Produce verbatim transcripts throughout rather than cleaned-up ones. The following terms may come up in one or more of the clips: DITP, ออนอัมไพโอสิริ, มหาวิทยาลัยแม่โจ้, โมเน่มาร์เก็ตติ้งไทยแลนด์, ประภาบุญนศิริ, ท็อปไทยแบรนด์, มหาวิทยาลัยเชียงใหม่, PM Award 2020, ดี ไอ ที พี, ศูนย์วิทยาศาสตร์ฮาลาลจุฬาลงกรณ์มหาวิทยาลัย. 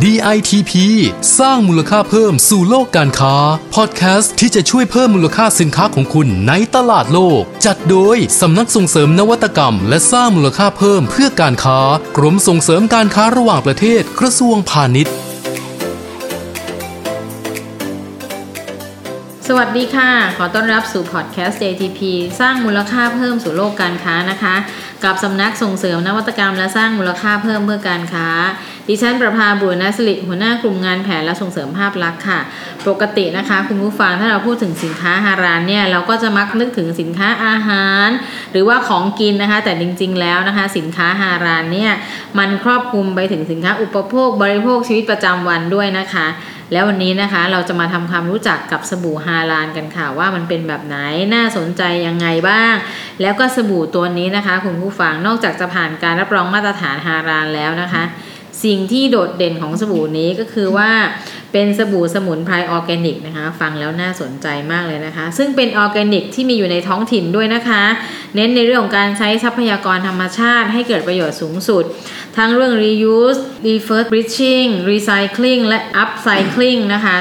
ดี ไอ ที พี สร้างมูลค่าเพิ่มสู่โลกการค้าพอดแคสต์ที่จะช่วยเพิ่มมูลค่าสินค้าของคุณในตลาดโลกจัดโดยสำนักส่งเสริมนวัตกรรมและสร้างมูลค่าเพิ่มเพื่อการค้ากรมส่งเสริมการค้าระหว่างประเทศกระทรวงพาณิชย์สวัสดีค่ะขอต้อนรับสู่พอดแคสต์ ดี ไอ ที พี สร้างมูลค่าเพิ่มสู่โลกการค้านะคะกับสำนักส่งเสริมนวัตกรรมและสร้างมูลค่าเพิ่มเพื่อการค้าดิฉันประภาบุญนศิริหัวหน้ากลุ่มงานแผนและส่งเสริมภาพลักษณ์ค่ะปกตินะคะคุณผู้ฟังถ้าเราพูดถึงสินค้าฮาลาลเนี่ยเราก็จะมักนึกถึงสินค้าอาหารหรือว่าของกินนะคะแต่จริงๆแล้วนะคะสินค้าฮาลาลเนี่ยมันครอบคลุมไปถึงสินค้าอุปโภคบริโภคชีวิตประจำวันด้วยนะคะแล้ววันนี้นะคะเราจะมาทำความรู้จักกับสบู่ฮาลาลกันค่ะว่ามันเป็นแบบไหนน่าสนใจยังไงบ้างแล้วก็สบู่ตัวนี้นะคะคุณผู้ฟังนอกจากจะผ่านการรับรองมาตรฐานฮาลาลแล้วนะคะสิ่งที่โดดเด่นของสบู่นี้ก็คือว่าเป็นสบู่สมุนไพรออร์แกนิกนะคะฟังแล้วน่าสนใจมากเลยนะคะซึ่งเป็นออร์แกนิกที่มีอยู่ในท้องถิ่นด้วยนะคะเน้นในเรื่องของการใช้ทรัพยากรธรรมชาติให้เกิดประโยชน์สูงสุดทั้งเรื่อง reuse, refurbishing, recycling และ upcycling นะคะ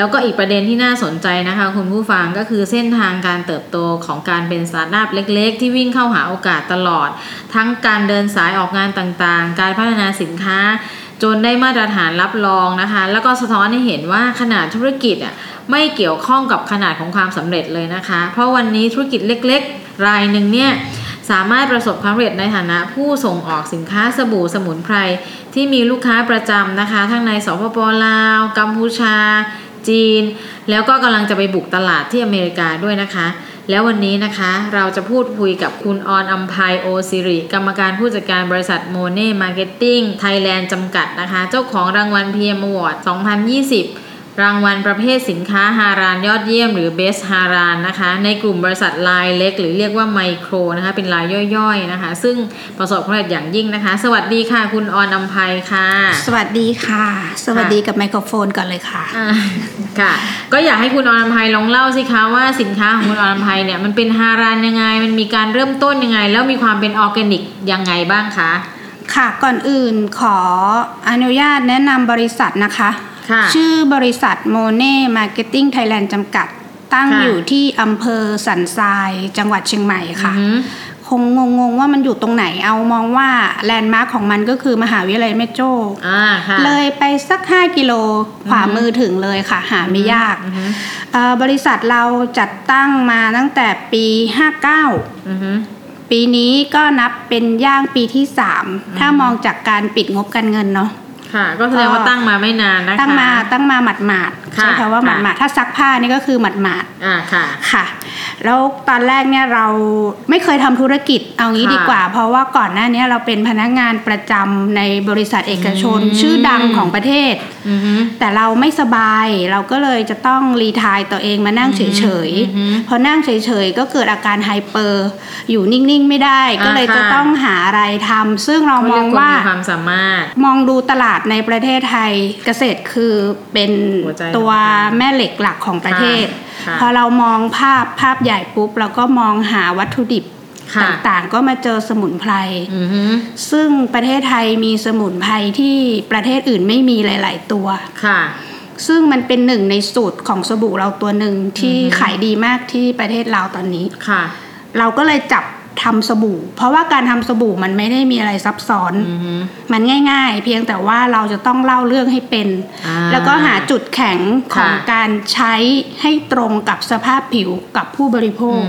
แล้วก็อีกประเด็นที่น่าสนใจนะคะคุณผู้ฟังก็คือเส้นทางการเติบโตของการเป็นสตาร์ทอัพเล็กๆที่วิ่งเข้าหาโอกาสตลอดทั้งการเดินสายออกงานต่างๆการพัฒนาสินค้าจนได้มาตรฐานรับรองนะคะแล้วก็สะท้อนให้เห็นว่าขนาดธุรกิจอ่ะไม่เกี่ยวข้องกับขนาดของความสำเร็จเลยนะคะเพราะวันนี้ธุรกิจเล็กๆรายนึงเนี่ยสามารถประสบความสำเร็จในฐานะผู้ส่งออกสินค้าสบู่สมุนไพรที่มีลูกค้าประจำนะคะทั้งในสปป.ลาวกัมพูชาจีนแล้วก็กำลังจะไปบุกตลาดที่อเมริกาด้วยนะคะแล้ววันนี้นะคะเราจะพูดคุยกับคุณออนอัมไพโอสิริกรรมการผู้จัดการบริษัทโมเน่มาร์เก็ตติ้งไทยแลนด์จำกัดนะคะเจ้าของรางวัล พี เอ็ม Award สองพันยี่สิบรางวัลประเภทสินค้าฮาลาลยอดเยี่ยมหรือ Best ฮาลาลนะคะในกลุ่มบริษัทรายเล็กหรือเรียกว่าไมโครนะคะเป็นรายย่อยๆนะคะซึ่งประสบความสำเร็จอย่างยิ่งนะคะสวัสดีค่ะคุณออนอัมไพค่ะสวัสดีค่ะสวัสดีกับไมโครโฟนก่อนเลยค่ะ ค่ะก็อยากให้คุณอรภัยลองเล่าสิคะว่าสินค้าของคุณอรภัยเนี่ยมันเป็นฮาลาลยังไงมันมีการเริ่มต้นยังไงแล้วมีความเป็นออร์แกนิกยังไงบ้างคะค่ะก่อนอื่นขออนุญาตแนะนำบริษัทนะคะชื่อบริษัทโมเน่มาร์เก็ตติ้งไทยแลนด์จำกัดตั้งอยู่ที่อำเภอสันทรายจังหวัดเชียงใหม่ค่ะคงงงๆว่ามันอยู่ตรงไหนเอามองว่าแลนด์มาร์คของมันก็คือมหาวิทยาลัยแม่โจ้เลยไปสักห้ากิโลขวามือถึงเลยค่ะหาไม่ยากบริษัทเราจัดตั้งมาตั้งแต่ปีห้าเก้าปีนี้ก็นับเป็นย่างปีที่สามถ้ามองจากการปิดงบการเงินเนาะค่ะก็แสดงว่าตั้งมาไม่นานนะคะตั้งมาตั้งมาหมาดๆใช่ค่ะว่าหมาดๆถ้าซักผ้านี่ก็คือหมาดๆอ่าค่ะค่ะแล้วตอนแรกเนี่ยเราไม่เคยทำธุรกิจเอางี้ดีกว่าเพราะว่าก่อนหน้านี้เราเป็นพนักงานประจำในบริษัทเอกชนชื่อดังของประเทศแต่เราไม่สบายเราก็เลยจะต้องรีไทร์ตัวเองมานั่งเฉยๆพอนั่งเฉยๆก็เกิดอาการไฮเปอร์อยู่นิ่งๆไม่ได้ก็เลยจะต้องหาอะไรทำซึ่งเรามองว่าความสามารถมองดูตลาดในประเทศไทยเกษตรคือเป็นตัวแม่เหล็กหลักของประเทศพอเรามองภาพภาพใหญ่ปุ๊บเราก็มองหาวัตถุดิบต่างๆก็มาเจอสมุนไพรซึ่งประเทศไทยมีสมุนไพรที่ประเทศอื่นไม่มีหลายๆตัวซึ่งมันเป็นหนึ่งในสูตรของสบู่เราตัวหนึ่งที่ขายดีมากที่ประเทศเราตอนนี้เราก็เลยจับทำสบู่เพราะว่าการทำสบู่มันไม่ได้มีอะไรซับซ้อนมันง่ายๆเพียงแต่ว่าเราจะต้องเล่าเรื่องให้เป็นแล้วก็หาจุดแข็งของการใช้ให้ตรงกับสภาพผิวกับผู้บริโภค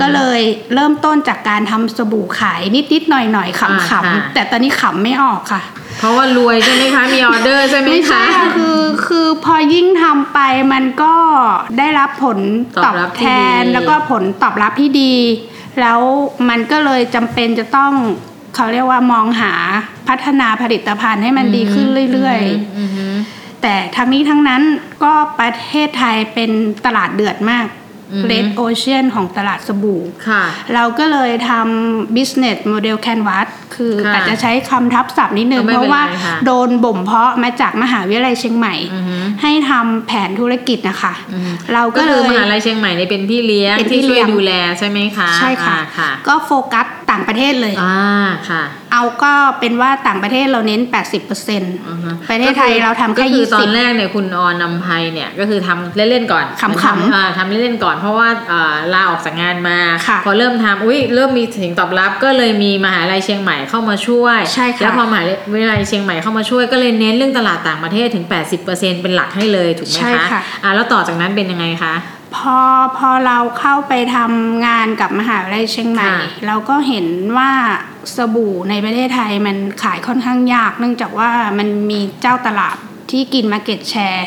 ก็เลยเริ่มต้นจากการทำสบู่ขายนิดๆหน่อยๆขำๆแต่ตอนนี้ขำไม่ออกค่ะเพราะว่ารวยใช่ไหมคะมีออเดอร์ใช่ไหมคะคือคือพอยิ่งทำไปมันก็ได้รับผลตอบแทนแล้วก็ผลตอบรับที่ดีแล้วมันก็เลยจำเป็นจะต้องเขาเรียกว่ามองหาพัฒนาผลิตภัณฑ์ให้มันดีขึ้นเรื่อยๆแต่ทั้งนี้ทั้งนั้นก็ประเทศไทยเป็นตลาดเดือดมากเรดโอเชียนของตลาดสบู่เราก็เลยทำ business model canvas คืออาจจะใช้คำทับศัพท์นิดนึงเพราะว่าโดนบ่มเพาะมาจากมหาวิทยาลัยเชียงใหม่ให้ทำแผนธุรกิจนะคะเราก็เลยมหาวิทยาลัยเชียงใหม่เป็นพี่เลี้ยงที่ช่วยดูแลใช่ไหมคะใช่ค่ะก็โฟกัส ต่างประเทศเลยอ่าค่ะเอาก็เป็นว่าต่างประเทศเราเน้น แปดสิบเปอร์เซ็นต์ ประเทศไทยเราทำแค่ยี่สิบก็คือตอนแรกเนี่ยคุณอรนำไพเนี่ยก็คือทำเล่นๆก่อนขำๆอ่าทำเล่นๆก่อนเพราะว่าอ่าลาออกจากงานมาพอเริ่มทำอุ้ยเริ่มมีเสียงตอบรับก็เลยมีมหาวิทยาลัยเชียงใหม่เข้ามาช่วยแล้วพอมหาวิทยาลัยเชียงใหม่เข้ามาช่วยก็เลยเน้นเรื่องตลาดต่างประเทศถึง แปดสิบเปอร์เซ็นต์ เป็นหลักให้เลยถูกไหมคะอ่าแล้วต่อจากนั้นเป็นยังไงคะพอพอเราเข้าไปทำงานกับมหาวิทยาลัยเชียงใหม่เราก็เห็นว่าสบู่ในประเทศไทยมันขายค่อนข้างยากเนื่องจากว่ามันมีเจ้าตลาดที่กิน market share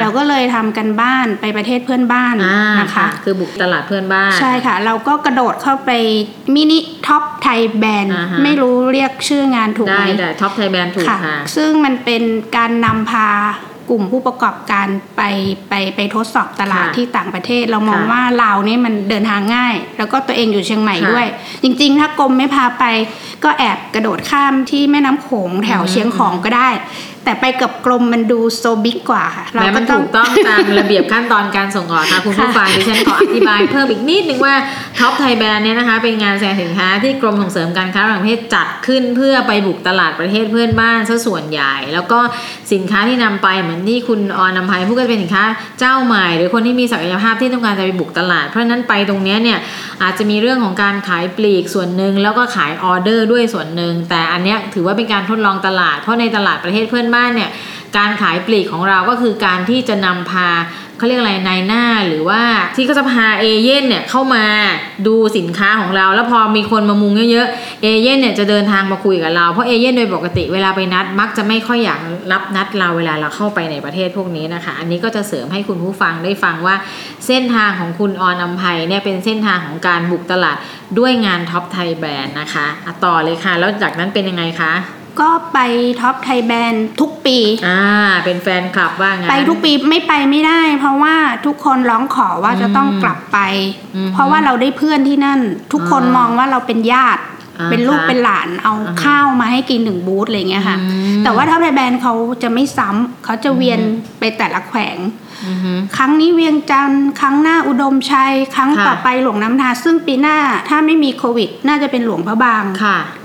เราก็เลยทำกันบ้านไปประเทศเพื่อนบ้านนะคะคือบุกตลาดเพื่อนบ้านใช่ค่ะเราก็กระโดดเข้าไปมินิท็อปไทยแบรนด์ไม่รู้เรียกชื่องานถูกไหมได้ท็อปไทยแบรนด์ถูกค่ะซึ่งมันเป็นการนำพากลุ่มผู้ประกอบการไปไปไปทดสอบตลาดที่ต่างประเทศเรามองว่าลาวนี่มันเดินทางง่ายแล้วก็ตัวเองอยู่เชียงใหม่ด้วยจริงๆถ้ากรมไม่พาไปก็แอบกระโดดข้ามที่แม่น้ำโขงแถวเชียงของก็ได้แต่ไปกับกรมมันดูโซบิ๊กกว่าค่ะเราก็ต้องต้องตามระเบียบขั้นตอนการส่งออกค่ะคุณผู้ฟังดิฉันขออธิบายเพิ่มอีกนิดนึงว่าท็อปไทยแบรนด์เนี่ยนะคะเป็นงานแสดงสินค้าที่กรมส่งเสริมการค้าระหว่างประเทศจัดขึ้นเพื่อไปบุกตลาดประเทศเพื่อนบ้านซะส่วนใหญ่แล้วก็สินค้าที่นำไปเหมือนที่คุณอรนำไพพูดก็เป็นสินค้าเจ้าใหม่หรือคนที่มีศักยภาพที่ต้องการจะไปบุกตลาดเพราะนั้นไปตรงนี้เนี่ยอาจจะมีเรื่องของการขายปลีกส่วนนึงแล้วก็ขายออเดอร์ด้วยส่วนนึงแต่อันเนี้ยถือว่าเป็นการทดลองตลาดเพราะในตลาดประเทศเพื่อนบ้านเนี่ยการขายปลีกของเราก็คือการที่จะนำพาเขาเรียกอะไรนายหน้าหรือว่าที่เขาจะพาเอเย่นเนี่ยเข้ามาดูสินค้าของเราแล้วพอมีคนมามุงเยอะๆเอเย่นเนี่ยจะเดินทางมาคุยกับเราเพราะเอเย่นโดยปกติเวลาไปนัดมักจะไม่ค่อยอยากรับนัดเราเวลาเราเข้าไปในประเทศพวกนี้นะคะอันนี้ก็จะเสริมให้คุณผู้ฟังได้ฟังว่าเส้นทางของคุณอรนำไพเนี่ยเป็นเส้นทางของการบุกตลาดด้วยงานท็อปไทยแบรนด์นะคะต่อเลยค่ะแล้วจากนั้นเป็นยังไงคะก็ไปท็อปไทยแบรนด์ทุกปีอ่าเป็นแฟนคลับว่างั้นไปทุกปีไม่ไปไม่ได้เพราะว่าทุกคนร้องขอว่าจะต้องกลับไปเพราะว่าเราได้เพื่อนที่นั่นทุกคนมองว่าเราเป็นญาติเป็นลูกเป็นหลานเอาข้าวมาให้กินหนึ่งบูธอะไรเงี้ยค่ะแต่ว่าท็อปไทยแบรนด์เขาจะไม่ซ้ำเขาจะเวียนไปแต่ละแขวงครั้งนี้เวียงจันทร์ครั้งหน้าอุดมชัยครั้งต่อไปหลวงน้ำทาซึ่งปีหน้าถ้าไม่มีโควิดน่าจะเป็นหลวงพระบาง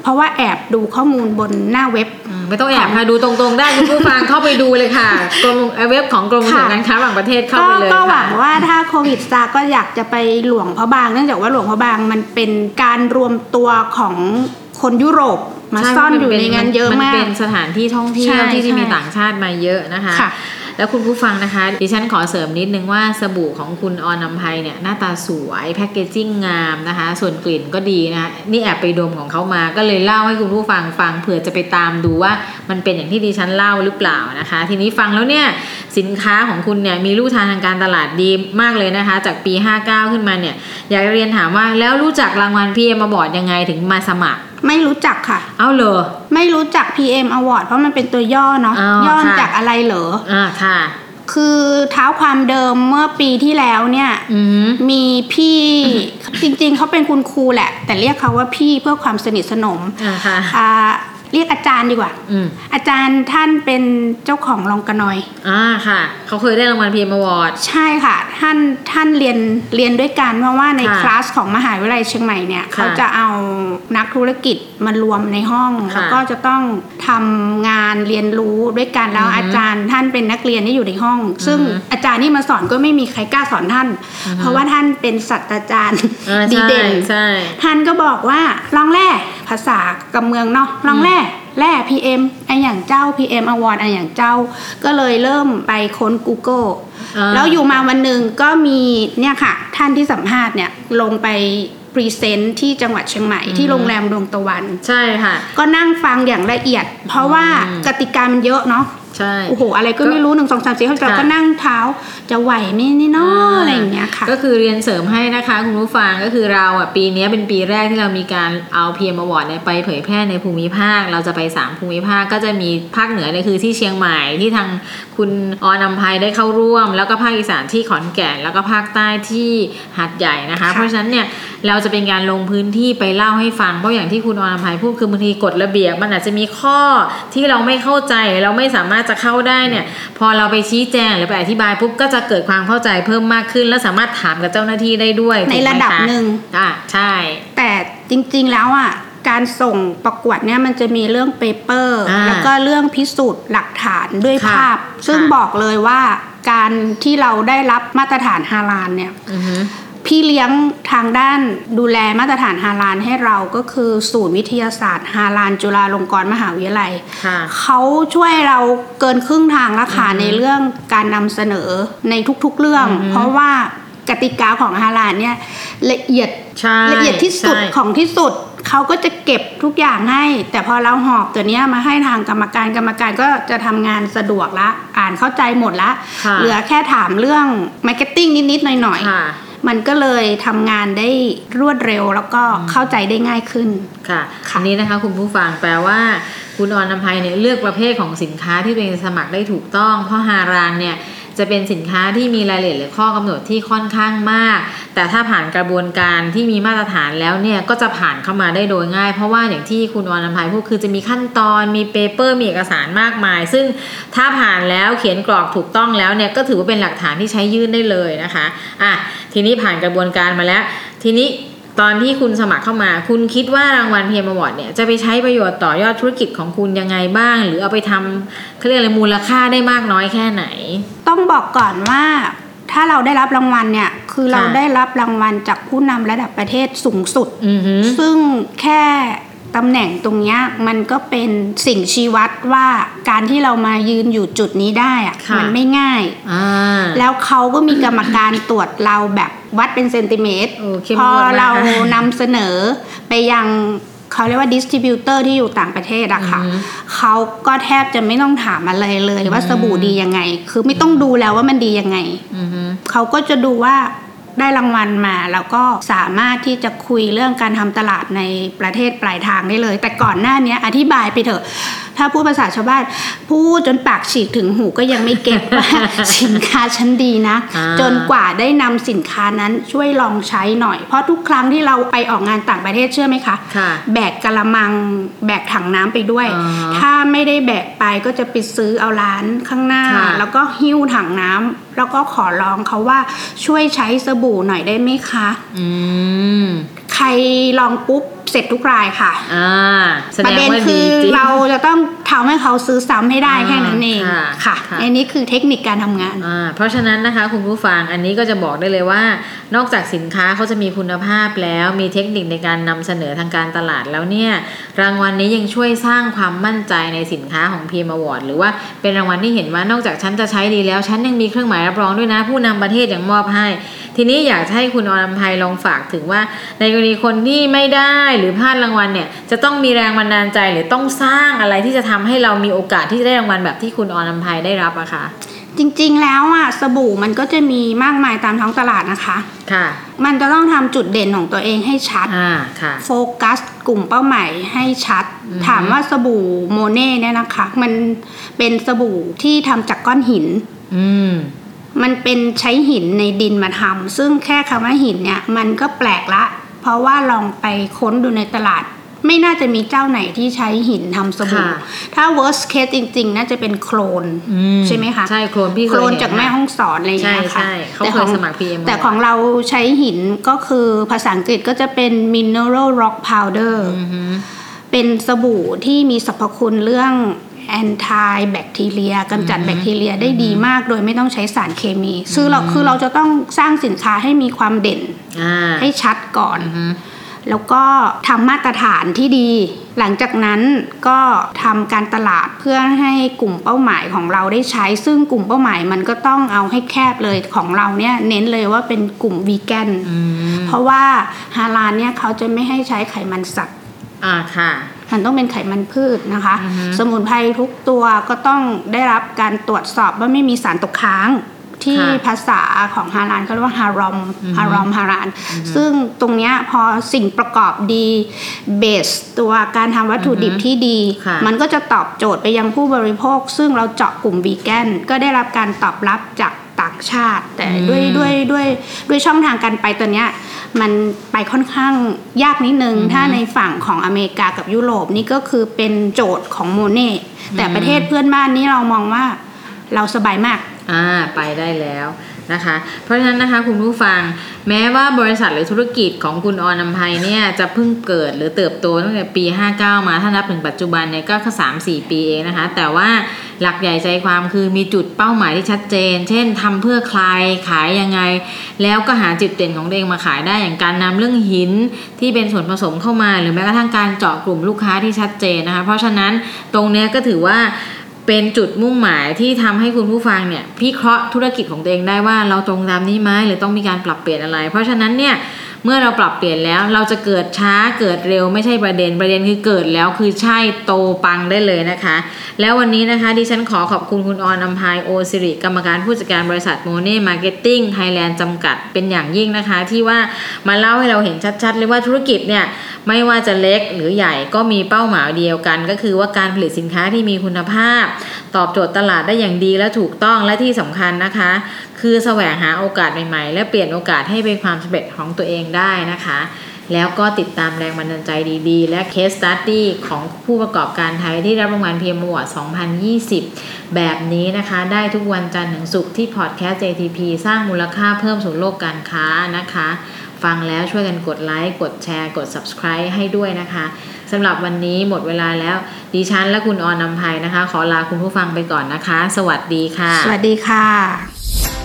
เพราะว่าแอบดูข้อมูลบนหน้าเว็บไม่ต้องแอบค่ะดูตรงๆได้คุณผู้ฟังเข้าไปดูเลยค่ะกรมเว็บของกรมการค้าระหว่างประเทศเข้าไปเลยก็หวังว่าถ้าโควิดซาก็อยากจะไปหลวงพระบางเนื่องจากว่าหลวงพระบางมันเป็นการรวมตัวของคนยุโรปมาซ่อนอยู่ในงานเยอะมากมันเป็นสถานที่ท่องเที่ยวที่มีต่างชาติมาเยอะนะคะแล้วคุณผู้ฟังนะคะดิฉันขอเสริมนิดนึงว่าสบู่ของคุณอรนำไพเนี่ยหน้าตาสวยแพคเกจจิ้งงามนะคะส่วนกลิ่นก็ดีนะคะนี่แอบไปดมของเขามาก็เลยเล่าให้คุณผู้ฟังฟังเผื่อจะไปตามดูว่ามันเป็นอย่างที่ดิฉันเล่าหรือเปล่านะคะทีนี้ฟังแล้วเนี่ยสินค้าของคุณเนี่ยมีลู่ทางทางการตลาดดีมากเลยนะคะจากปีห้าเก้าขึ้นมาเนี่ยอยากเรียนถามว่าแล้วรู้จักรางวัล พี เอ็ม Award ยังไงถึงมาสมัครไม่รู้จักค่ะเอ้าเหรอไม่รู้จัก พี เอ็ม Award เพราะมันเป็นตัวย่อเนาะย่อจากอะไรเหรออ่าค่ะคือเท้าความเดิมเมื่อปีที่แล้วเนี่ยมีพี่จริงๆเขาเป็นคุณครูแหละแต่เรียกเขาว่าพี่เพื่อความสนิทสนมอ่าเรียกอาจารย์ดีกว่า อ, อาจารย์ท่านเป็นเจ้าของรองกนอยอ่าค่ะเขาเคยได้รางวัล พี เอ็ม Award ใช่ค่ะท่านท่านเรียนเรียนด้วยกันเพราะว่าในคลาสของมหาวิทยาลัยเชียงใหม่เนี่ยเขาจะเอานักธุรกิจมารวมในห้องแล้วก็จะต้องทำงานเรียนรู้ด้วยกันแล้วอาจารย์ท่านเป็นนักเรียนที่อยู่ในห้องซึ่งอาจารย์ที่มาสอนก็ไม่มีใครกล้าสอนท่านเพราะว่าท่านเป็นศาสตราจารย์ดีเด่นท่านก็บอกว่าลองแร่ภาษากำเมืองเนาะลองแร่แร่ พี เอ็ม ไออย่างเจ้า พี เอ็ม Award ไออย่างเจ้าก็เลยเริ่มไปค้น Google แล้วอยู่มาวันหนึ่งก็มีเนี่ยค่ะท่านที่สัมภาษณ์เนี่ยลงไปพรีเซนต์ที่จังหวัดเชียงใหม่ที่โรงแรมดวงตะวันใช่ค่ะก็นั่งฟังอย่างละเอียดเพราะว่ากติกามันเยอะเนาะใช่โอ้โหอะไรก็ไม่รู้หนึ่งสองสามสี่เขาก็นั่งเท้าจะไหวไหมนี่เนาะอะไรอย่างเงี้ยค่ะก็คือเรียนเสริมให้นะคะคุณผู้ฟังก็คือเราอ่ะปีนี้เป็นปีแรกที่เรามีการเอา พี เอ็ม Award เนี่ยไปเผยแพร่ในภูมิภาคเราจะไปสามภูมิภาคก็จะมีภาคเหนือเนี่ยคือที่เชียงใหม่ที่ทางคุณอรนำไพได้เข้าร่วมแล้วก็ภาคอีสานที่ขอนแก่นแล้วก็ภาคใต้ที่หาดใหญ่นะคะเพราะฉะนั้นเนี่ยเราจะเป็นการลงพื้นที่ไปเล่าให้ฟังเพราะอย่างที่คุณอรนำไพพูดคือบางทีกฎระเบียบมันอาจจะมีข้อที่เราไม่เข้าใจเราไม่สามารถ จะเข้าได้เนี่ยพอเราไปชี้แจงหรือไปอธิบายปุ๊บก็จะเกิดความเข้าใจเพิ่มมากขึ้นและสามารถถามกับเจ้าหน้าที่ได้ด้วยในระดับนึงอ่ะใช่แต่จริงๆแล้วอ่ะการส่งประกวดเนี่ยมันจะมีเรื่องเปเปอร์แล้วก็เรื่องพิสูจน์หลักฐานด้วยภาพซึ่งบอกเลยว่าการที่เราได้รับมาตรฐานฮาลาลเนี่ยพี่เลี้ยงทางด้านดูแลมาตรฐานฮาลาลให้เราก็คือศูนย์วิทยาศาสตร์ฮาลาลจุฬาลงกรณ์มหาวิทยาลัยเขาช่วยเราเกินครึ่งทางแล้วค่ะในเรื่องการนำเสนอในทุกๆเรื่องเพราะว่ากติกาของฮาลาลเนี่ยละเอียดละเอียดที่สุดของที่สุดเขาก็จะเก็บทุกอย่างให้แต่พอเราหอบตัวเนี้ยมาให้ทางกรรมการกรรมการก็จะทำงานสะดวกละอ่านเข้าใจหมดละเหลือแค่ถามเรื่องมาร์เก็ตติ้งนิดๆหน่อยๆมันก็เลยทำงานได้รวดเร็วแล้วก็เข้าใจได้ง่ายขึ้นค่ะอันนี้นะคะคุณผู้ฟังแปลว่าคุณอรอำไพเนี่ยเลือกประเภทของสินค้าที่เป็นสมัครได้ถูกต้องเพราะฮาลาลเนี่ยจะเป็นสินค้าที่มีรายละเอียดหรือข้อกำหนดที่ค่อนข้างมากแต่ถ้าผ่านกระบวนการที่มีมาตรฐานแล้วเนี่ยก็จะผ่านเข้ามาได้โดยง่ายเพราะว่าอย่างที่คุณอรอำไพพูดคือจะมีขั้นตอนมีเปเปอร์มีเอกสารมากมายซึ่งถ้าผ่านแล้วเขียนกรอกถูกต้องแล้วเนี่ยก็ถือว่าเป็นหลักฐานที่ใช้ยื่นได้เลยนะคะอ่ะทีนี้ผ่านกระบวนการมาแล้วทีนี้ตอนที่คุณสมัครเข้ามาคุณคิดว่ารางวัล พี เอ็ม Award เนี่ยจะไปใช้ประโยชน์ต่อยอดธุรกิจของคุณยังไงบ้างหรือเอาไปทำเขาเรียกอะไรมูลค่าได้มากน้อยแค่ไหนต้องบอกก่อนว่าถ้าเราได้รับรางวัลเนี่ยคือเราได้รับรางวัลจากผู้นำระดับประเทศสูงสุดซึ่งแค่ตำแหน่งตรงนี้มันก็เป็นสิ่งชี้วัดว่าการที่เรามายืนอยู่จุดนี้ได้อะมันไม่ง่ายแล้วเขาก็มีกรรมการตรวจเราแบบวัดเป็นเซนติเมตรพอเรานำเสนอไปยังเขาเรียกว่าดิสทริบิวเตอร์ที่อยู่ต่างประเทศอะค่ะเขาก็แทบจะไม่ต้องถามอะไรเลยว่าสบู่ดียังไงคือไม่ต้องดูแล้วว่ามันดียังไงเขาก็จะดูว่าได้รางวัลมาแล้วก็สามารถที่จะคุยเรื่องการทำตลาดในประเทศปลายทางได้เลยแต่ก่อนหน้านี้อธิบายไปเถอะถ้าพูดภาษาชาวบ้านพูดจนปากฉีกถึงหูก็ยังไม่เก็บว่า สินค้าชั้นดีนะจนกว่าได้นำสินค้านั้นช่วยลองใช้หน่อยเพราะทุกครั้งที่เราไปออกงานต่างประเทศเชื่อไหมคะแบกกะละมังแบกถังน้ำไปด้วยถ้าไม่ได้แบกไปก็จะไปซื้อเอาร้านข้างหน้าแล้วก็หิ้วถังน้ำแล้วก็ขอร้องเขาว่าช่วยใช้สบู่หน่อยได้ไหมคะใครลองปุ๊บเสร็จทุกรายค่ะประเด็นคือเราจะต้องทำให้เขาซื้อซ้ำให้ได้แค่นั้นเองค่ะอันนี้คือเทคนิคการทำงานเพราะฉะนั้นนะคะคุณผู้ฟังอันนี้ก็จะบอกได้เลยว่านอกจากสินค้าเขาจะมีคุณภาพแล้วมีเทคนิคในการนำเสนอทางการตลาดแล้วเนี่ยรางวัลนี้ยังช่วยสร้างความมั่นใจในสินค้าของ พี เอ็ม Award หรือว่าเป็นรางวัลที่เห็นว่านอกจากฉันจะใช้ดีแล้วฉันยังมีเครื่องหมายรับรองด้วยนะผู้นำประเทศยังมอบให้ทีนี้อยากให้คุณอรอำไพลองฝากถึงว่าในกรณีคนที่ไม่ได้หรือพลาดรางวัลเนี่ยจะต้องมีแรงบันดาลใจหรือต้องสร้างอะไรที่จะทำให้เรามีโอกาสที่จะได้รางวัลแบบที่คุณอรอำไพได้รับอะค่ะจริงๆแล้วอะสบู่มันก็จะมีมากมายตามท้องตลาดนะคะค่ะมันจะต้องทำจุดเด่นของตัวเองให้ชัดโฟกัสกลุ่มเป้าหมายให้ชัดถามว่าสบู่โมเน่เนี่ยนะคะมันเป็นสบู่ที่ทำจากก้อนหินอืมมันเป็นใช้หินในดินมาทำซึ่งแค่คำว่าหินเนี่ยมันก็แปลกละเพราะว่าลองไปค้นดูในตลาดไม่น่าจะมีเจ้าไหนที่ใช้หินทำสบู่ถ้า worst case จริงๆน่าจะเป็นโคลนใช่ไหมคะใช่โคลนพี่โคลนจากแม่ฮ่องสอนอะไรอย่างเงี้ยค่ะแต่ของแต่ของเราใช้หินก็คือภาษาอังกฤษก็จะเป็น mineral rock powder เป็นสบู่ที่มีสรรพคุณเรื่องแอนตี้แบคทีเรียกำจัดแบคทีเรียได้ดีมากโดยไม่ต้องใช้สารเคมีซึ่งเราคือเราจะต้องสร้างสินค้าให้มีความเด่นให้ชัดก่อนแล้วก็ทำมาตรฐานที่ดีหลังจากนั้นก็ทำการตลาดเพื่อให้กลุ่มเป้าหมายของเราได้ใช้ซึ่งกลุ่มเป้าหมายมันก็ต้องเอาให้แคบเลยของเราเนี่ยเน้นเลยว่าเป็นกลุ่มวีแกนเพราะว่าฮาลาลเนี่ยเขาจะไม่ให้ใช้ไขมันสัตว์อ่าค่ะมันต้องเป็นไขมันพืชนะคะสมุนไพรทุกตัวก็ต้องได้รับการตรวจสอบว่าไม่มีสารตกค้างที่ภาษาของฮาลาลเขาเรียกว่าฮารอมฮารอมฮาลาลซึ่งตรงนี้พอสิ่งประกอบดีเบสตัวการทำวัตถุดิบที่ดีมันก็จะตอบโจทย์ไปยังผู้บริโภคซึ่งเราเจาะกลุ่มวีแกนก็ได้รับการตอบรับจากต่างชาติแต่ด้วยด้วยด้วยด้วยช่องทางการไปตัวเนี้ย มันไปค่อนข้างยากนิดนึงถ้าในฝั่งของอเมริกากับยุโรปนี่ก็คือเป็นโจทย์ของโมเน่แต่ประเทศเพื่อนบ้านนี่เรามองว่าเราสบายมากอ่าไปได้แล้วนะคะเพราะฉะนั้นนะคะคุณผู้ฟังแม้ว่าบริษัทหรือธุรกิจของคุณออนอำไพเนี่ยจะเพิ่งเกิดหรือเติบโตตั้งแต่ปีห้าเก้ามาถ้านับถึงปัจจุบันเนี่ยก็แค่ สามถึงสี่ ปีเองนะคะแต่ว่าหลักใหญ่ใจความคือมีจุดเป้าหมายที่ชัดเจนเช่นทำเพื่อใครขายยังไงแล้วก็หาจุดเด่นของตัวเองมาขายได้อย่างการนำเรื่องหินที่เป็นส่วนผสมเข้ามาหรือแม้กระทั่งการเจาะกลุ่มลูกค้าที่ชัดเจนนะคะเพราะฉะนั้นตรงนี้ก็ถือว่าเป็นจุดมุ่งหมายที่ทำให้คุณผู้ฟังเนี่ยพิเคราะห์ธุรกิจของตัวเองได้ว่าเราตรงตามนี้ไหมหรือต้องมีการปรับเปลี่ยนอะไรเพราะฉะนั้นเนี่ยเมื่อเราปรับเปลี่ยนแล้วเราจะเกิดช้าเกิดเร็วไม่ใช่ประเด็นประเด็นคือเกิดแล้วคือใช่โตปังได้เลยนะคะแล้ววันนี้นะคะดิฉันขอขอบคุณคุณออนอำไพโอสิริกรรมการผู้จัดการบริษัทโมเน่มาร์เก็ตติ้งไทยแลนด์จำกัดเป็นอย่างยิ่งนะคะที่ว่ามาเล่าให้เราเห็นชัดๆเลยว่าธุรกิจเนี่ยไม่ว่าจะเล็กหรือใหญ่ก็มีเป้าหมายเดียวกันก็คือว่าการผลิตสินค้าที่มีคุณภาพตอบโจทย์ตลาดได้อย่างดีและถูกต้องและที่สำคัญนะคะคือแสวงหาโอกาสใหม่ๆและเปลี่ยนโอกาสให้เป็นความสำเร็จของตัวเองได้นะคะแล้วก็ติดตามแรงบันดาลใจดีๆและ Case Study ของผู้ประกอบการไทยที่ได้รับรางวัล พี เอ็ม Award สองพันยี่สิบแบบนี้นะคะได้ทุกวันจันทร์ถึงศุกร์ที่พอดแคสต์ เจ ที พี สร้างมูลค่าเพิ่มสู่โลกการค้านะคะฟังแล้วช่วยกันกดไลค์กดแชร์กด Subscribe ให้ด้วยนะคะสำหรับวันนี้หมดเวลาแล้วดิฉันและคุณออนอำไพนะคะขอลาคุณผู้ฟังไปก่อนนะคะสวัสดีค่ะสวัสดีค่ะ